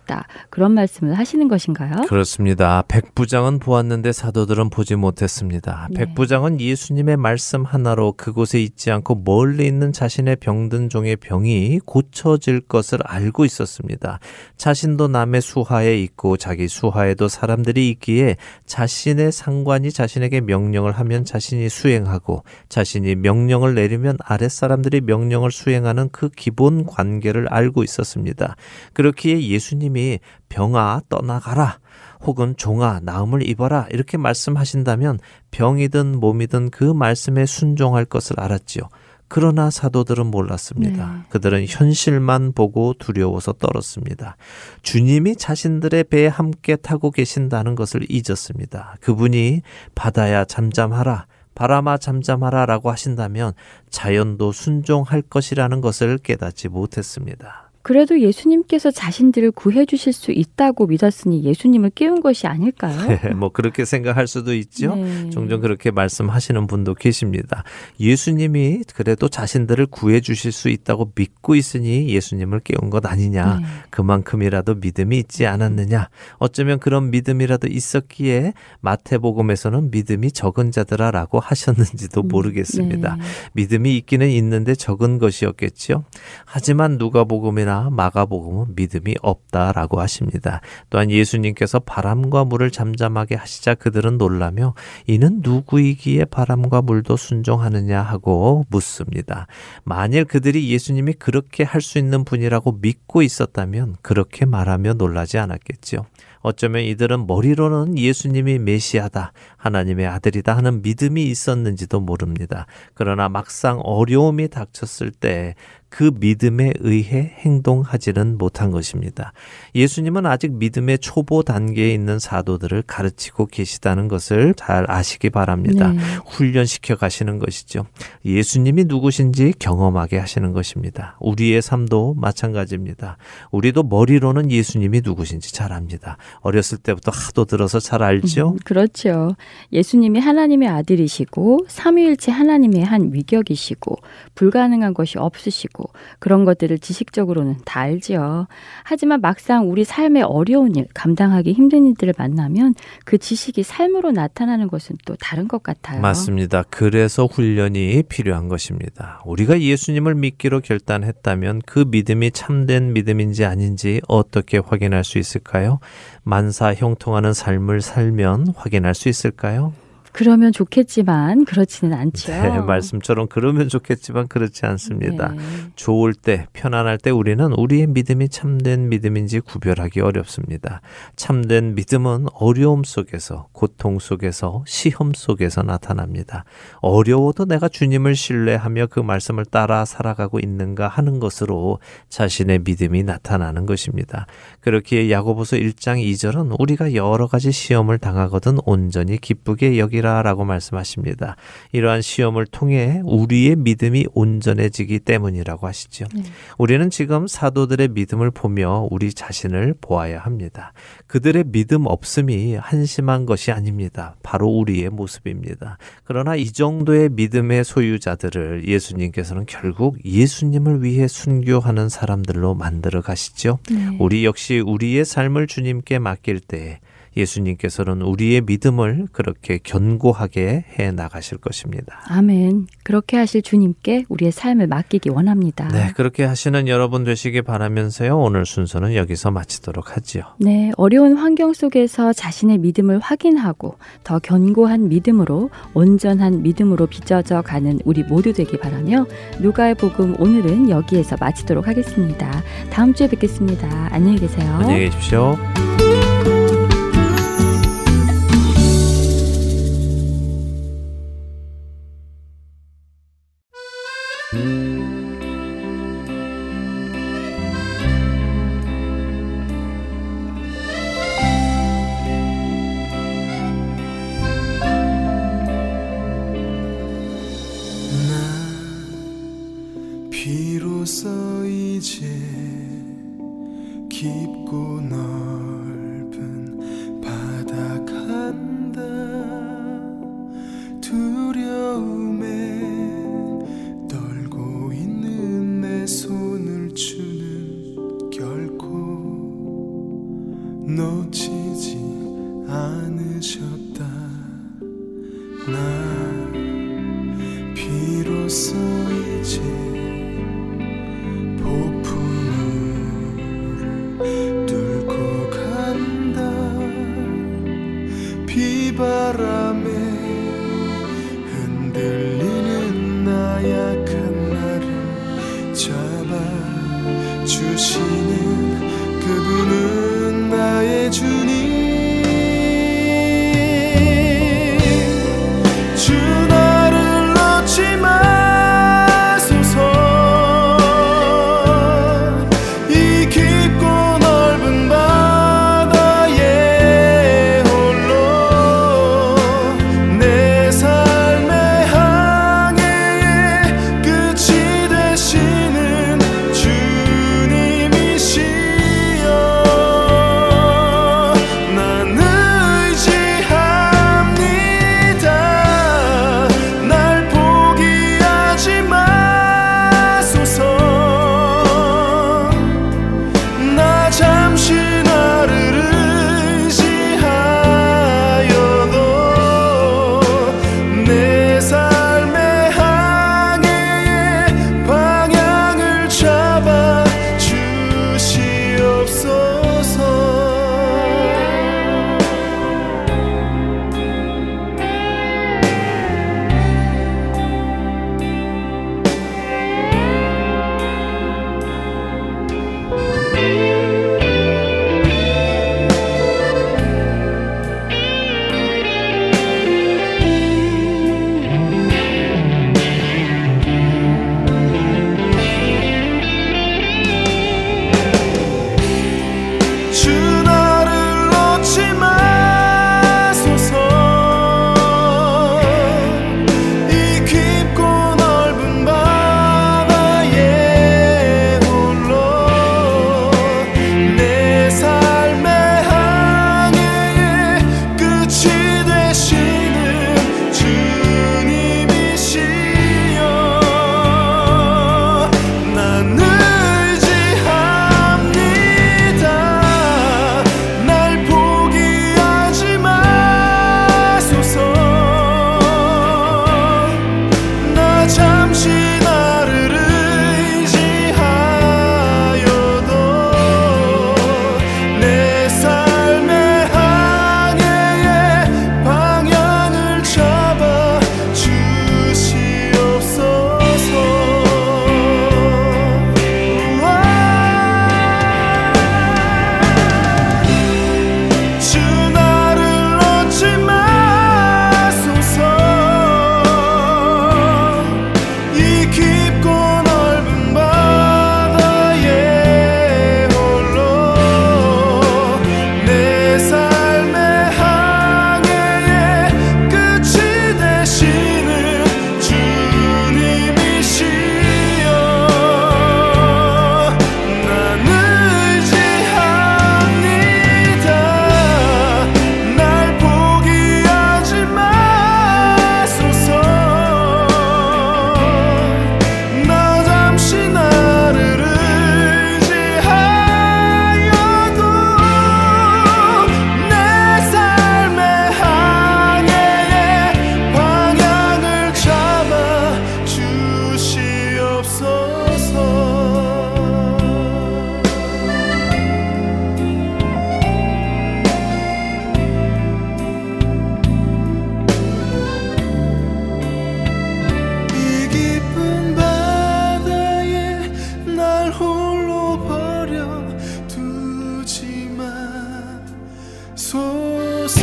그런 말씀을 하시는 것인가요? 그렇습니다. 백부장은 보았는데 사도들은 보지 못했습니다. 네. 백부장은 예수님의 말씀 하나로 그곳에 있지 않고 멀리 있는 자신의 병든 종의 병이 고쳐질 것을 알고 있었습니다. 자신도 남의 수하에 있고 자기 수 수하에도 사람들이 있기에 자신의 상관이 자신에게 명령을 하면 자신이 수행하고 자신이 명령을 내리면 아랫사람들이 명령을 수행하는 그 기본 관계를 알고 있었습니다. 그렇기에 예수님이 병아 떠나가라 혹은 종아 나음을 입어라 이렇게 말씀하신다면 병이든 몸이든 그 말씀에 순종할 것을 알았지요. 그러나 사도들은 몰랐습니다. 네. 그들은 현실만 보고 두려워서 떨었습니다. 주님이 자신들의 배에 함께 타고 계신다는 것을 잊었습니다. 그분이 바다야 잠잠하라, 바람아 잠잠하라 라고 하신다면 자연도 순종할 것이라는 것을 깨닫지 못했습니다. 그래도 예수님께서 자신들을 구해 주실 수 있다고 믿었으니 예수님을 깨운 것이 아닐까요? 네, 뭐 그렇게 생각할 수도 있죠. 네. 종종 그렇게 말씀하시는 분도 계십니다. 예수님이 그래도 자신들을 구해 주실 수 있다고 믿고 있으니 예수님을 깨운 것 아니냐. 네. 그만큼이라도 믿음이 있지 않았느냐. 어쩌면 그런 믿음이라도 있었기에 마태복음에서는 믿음이 적은 자들아 라고 하셨는지도 모르겠습니다. 네. 믿음이 있기는 있는데 적은 것이었겠죠. 하지만 누가복음이나 그러나 마가복음은 믿음이 없다라고 하십니다. 또한 예수님께서 바람과 물을 잠잠하게 하시자 그들은 놀라며 이는 누구이기에 바람과 물도 순종하느냐 하고 묻습니다. 만일 그들이 예수님이 그렇게 할 수 있는 분이라고 믿고 있었다면 그렇게 말하며 놀라지 않았겠지요. 어쩌면 이들은 머리로는 예수님이 메시아다, 하나님의 아들이다 하는 믿음이 있었는지도 모릅니다. 그러나 막상 어려움이 닥쳤을 때 그 믿음에 의해 행동하지는 못한 것입니다. 예수님은 아직 믿음의 초보 단계에 있는 사도들을 가르치고 계시다는 것을 잘 아시기 바랍니다. 네. 훈련시켜 가시는 것이죠. 예수님이 누구신지 경험하게 하시는 것입니다. 우리의 삶도 마찬가지입니다. 우리도 머리로는 예수님이 누구신지 잘 압니다. 어렸을 때부터 하도 들어서 잘 알죠? 음, 그렇죠. 예수님이 하나님의 아들이시고 삼위일체 하나님의 한 위격이시고 불가능한 것이 없으시고 그런 것들을 지식적으로는 다 알지요. 하지만 막상 우리 삶의 어려운 일, 감당하기 힘든 일들을 만나면 그 지식이 삶으로 나타나는 것은 또 다른 것 같아요. 맞습니다. 그래서 훈련이 필요한 것입니다. 우리가 예수님을 믿기로 결단했다면 그 믿음이 참된 믿음인지 아닌지 어떻게 확인할 수 있을까요? 만사 형통하는 삶을 살면 확인할 수 있을까요? 그러면 좋겠지만 그렇지는 않지요. 네, 말씀처럼 그러면 좋겠지만 그렇지 않습니다. 네. 좋을 때, 편안할 때 우리는 우리의 믿음이 참된 믿음인지 구별하기 어렵습니다. 참된 믿음은 어려움 속에서, 고통 속에서, 시험 속에서 나타납니다. 어려워도 내가 주님을 신뢰하며 그 말씀을 따라 살아가고 있는가 하는 것으로 자신의 믿음이 나타나는 것입니다. 그렇기에 야고보서 일 장 이 절은 우리가 여러 가지 시험을 당하거든 온전히 기쁘게 여기 라고 말씀하십니다. 이러한 시험을 통해 우리의 믿음이 온전해지기 때문이라고 하시죠. 네. 우리는 지금 사도들의 믿음을 보며 우리 자신을 보아야 합니다. 그들의 믿음 없음이 한심한 것이 아닙니다. 바로 우리의 모습입니다. 그러나 이 정도의 믿음의 소유자들을 예수님께서는 결국 예수님을 위해 순교하는 사람들로 만들어 가시죠. 네. 우리 역시 우리의 삶을 주님께 맡길 때 예수님께서는 우리의 믿음을 그렇게 견고하게 해나가실 것입니다. 아멘. 그렇게 하실 주님께 우리의 삶을 맡기기 원합니다. 네, 그렇게 하시는 여러분 되시기 바라면서요. 오늘 순서는 여기서 마치도록 하지요. 네, 어려운 환경 속에서 자신의 믿음을 확인하고 더 견고한 믿음으로, 온전한 믿음으로 빚어져 가는 우리 모두 되기 바라며 누가의 복음 오늘은 여기에서 마치도록 하겠습니다. 다음 주에 뵙겠습니다. 안녕히 계세요. 안녕히 계십시오. 날 홀로 버려두지 마소서.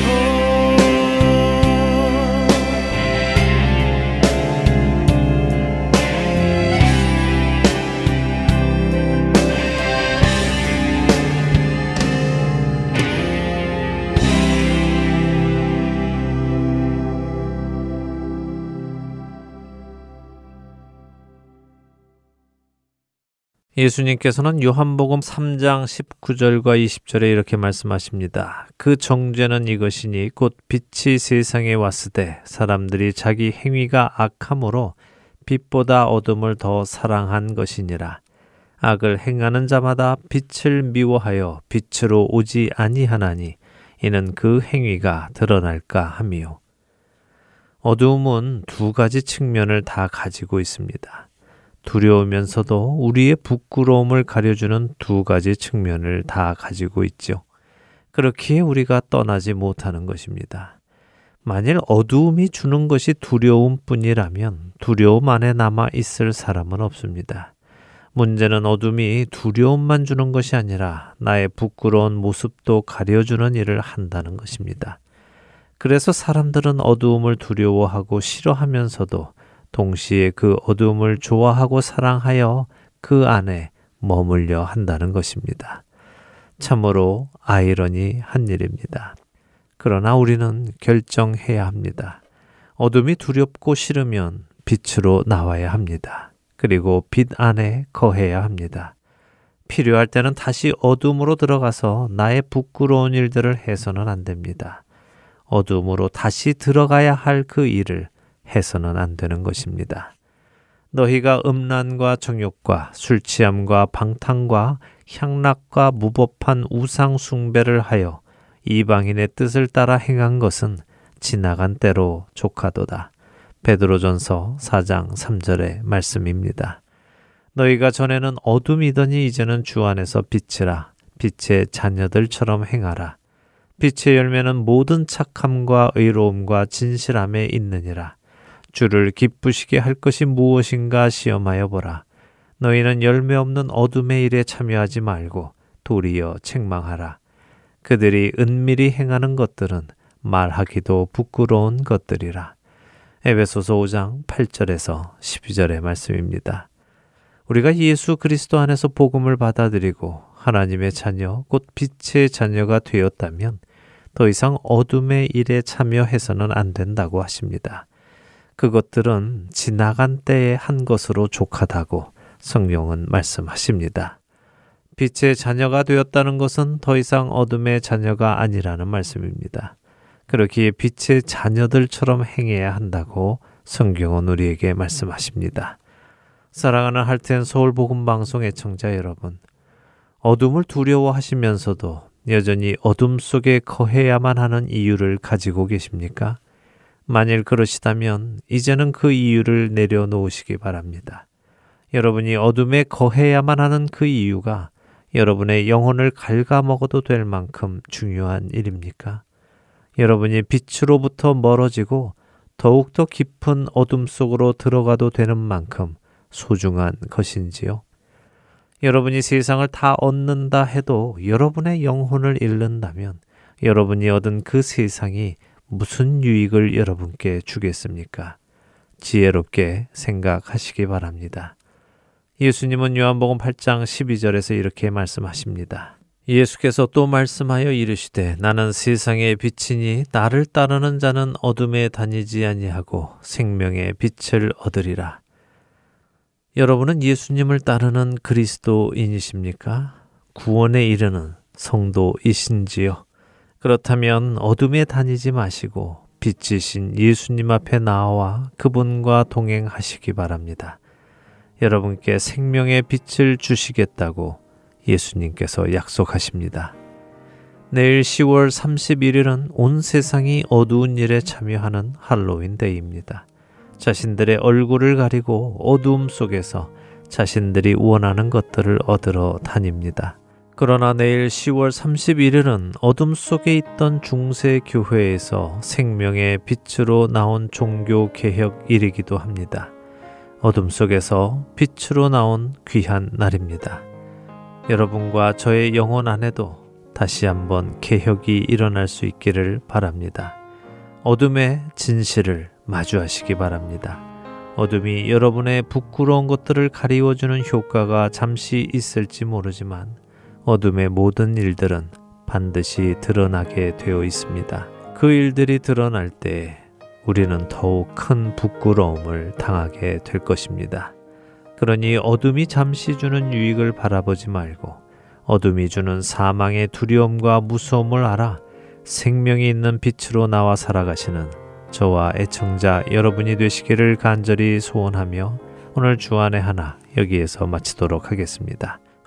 예수님께서는 요한복음 삼 장 십구 절과 이십 절에 이렇게 말씀하십니다. 그 정죄는 이것이니 곧 빛이 세상에 왔으되 사람들이 자기 행위가 악하므로 빛보다 어둠을 더 사랑한 것이니라. 악을 행하는 자마다 빛을 미워하여 빛으로 오지 아니하나니 이는 그 행위가 드러날까 함이요. 어두움은 두 가지 측면을 다 가지고 있습니다. 두려우면서도 우리의 부끄러움을 가려주는 두 가지 측면을 다 가지고 있죠. 그렇기에 우리가 떠나지 못하는 것입니다. 만일 어두움이 주는 것이 두려움뿐이라면 두려움 안에 남아 있을 사람은 없습니다. 문제는 어둠이 두려움만 주는 것이 아니라 나의 부끄러운 모습도 가려주는 일을 한다는 것입니다. 그래서 사람들은 어두움을 두려워하고 싫어하면서도 동시에 그 어둠을 좋아하고 사랑하여 그 안에 머물려 한다는 것입니다. 참으로 아이러니한 일입니다. 그러나 우리는 결정해야 합니다. 어둠이 두렵고 싫으면 빛으로 나와야 합니다. 그리고 빛 안에 거해야 합니다. 필요할 때는 다시 어둠으로 들어가서 나의 부끄러운 일들을 해서는 안 됩니다. 어둠으로 다시 들어가야 할 그 일을 해서는 안 되는 것입니다. 너희가 음란과 정욕과 술취함과 방탕과 향락과 무법한 우상 숭배를 하여 이방인의 뜻을 따라 행한 것은 지나간 때로 족하도다. 베드로전서 사 장 삼 절의 말씀입니다. 너희가 전에는 어둠이더니 이제는 주 안에서 빛이라. 빛의 자녀들처럼 행하라. 빛의 열매는 모든 착함과 의로움과 진실함에 있느니라. 주를 기쁘시게 할 것이 무엇인가 시험하여 보라. 너희는 열매 없는 어둠의 일에 참여하지 말고 도리어 책망하라. 그들이 은밀히 행하는 것들은 말하기도 부끄러운 것들이라. 에베소서 오 장 팔 절에서 십이 절의 말씀입니다. 우리가 예수 그리스도 안에서 복음을 받아들이고 하나님의 자녀, 곧 빛의 자녀가 되었다면 더 이상 어둠의 일에 참여해서는 안 된다고 하십니다. 그것들은 지나간 때에 한 것으로 족하다고 성경은 말씀하십니다. 빛의 자녀가 되었다는 것은 더 이상 어둠의 자녀가 아니라는 말씀입니다. 그렇기에 빛의 자녀들처럼 행해야 한다고 성경은 우리에게 말씀하십니다. 사랑하는 할텐서울 복음방송의 애청자 여러분, 어둠을 두려워하시면서도 여전히 어둠 속에 거해야만 하는 이유를 가지고 계십니까? 만일 그러시다면 이제는 그 이유를 내려놓으시기 바랍니다. 여러분이 어둠에 거해야만 하는 그 이유가 여러분의 영혼을 갉아먹어도 될 만큼 중요한 일입니까? 여러분이 빛으로부터 멀어지고 더욱더 깊은 어둠 속으로 들어가도 되는 만큼 소중한 것인지요? 여러분이 세상을 다 얻는다 해도 여러분의 영혼을 잃는다면 여러분이 얻은 그 세상이 무슨 유익을 여러분께 주겠습니까? 지혜롭게 생각하시기 바랍니다. 예수님은 요한복음 팔 장 십이 절에서 이렇게 말씀하십니다. 예수께서 또 말씀하여 이르시되 나는 세상의 빛이니 나를 따르는 자는 어둠에 다니지 아니하고 생명의 빛을 얻으리라. 여러분은 예수님을 따르는 그리스도인이십니까? 구원에 이르는 성도이신지요? 그렇다면 어둠에 다니지 마시고 빛이신 예수님 앞에 나와 그분과 동행하시기 바랍니다. 여러분께 생명의 빛을 주시겠다고 예수님께서 약속하십니다. 내일 시월 삼십일 일은 온 세상이 어두운 일에 참여하는 할로윈 데이입니다. 자신들의 얼굴을 가리고 어두움 속에서 자신들이 원하는 것들을 얻으러 다닙니다. 그러나 내일 시월 삼십일 일은 어둠 속에 있던 중세 교회에서 생명의 빛으로 나온 종교개혁일이기도 합니다. 어둠 속에서 빛으로 나온 귀한 날입니다. 여러분과 저의 영혼 안에도 다시 한번 개혁이 일어날 수 있기를 바랍니다. 어둠의 진실을 마주하시기 바랍니다. 어둠이 여러분의 부끄러운 것들을 가리워주는 효과가 잠시 있을지 모르지만 어둠의 모든 일들은 반드시 드러나게 되어 있습니다. 그 일들이 드러날 때 우리는 더욱 큰 부끄러움을 당하게 될 것입니다. 그러니 어둠이 잠시 주는 유익을 바라보지 말고 어둠이 주는 사망의 두려움과 무서움을 알아 생명이 있는 빛으로 나와 살아가시는 저와 애청자 여러분이 되시기를 간절히 소원하며 오늘 주안의 하나 여기에서 마치도록 하겠습니다.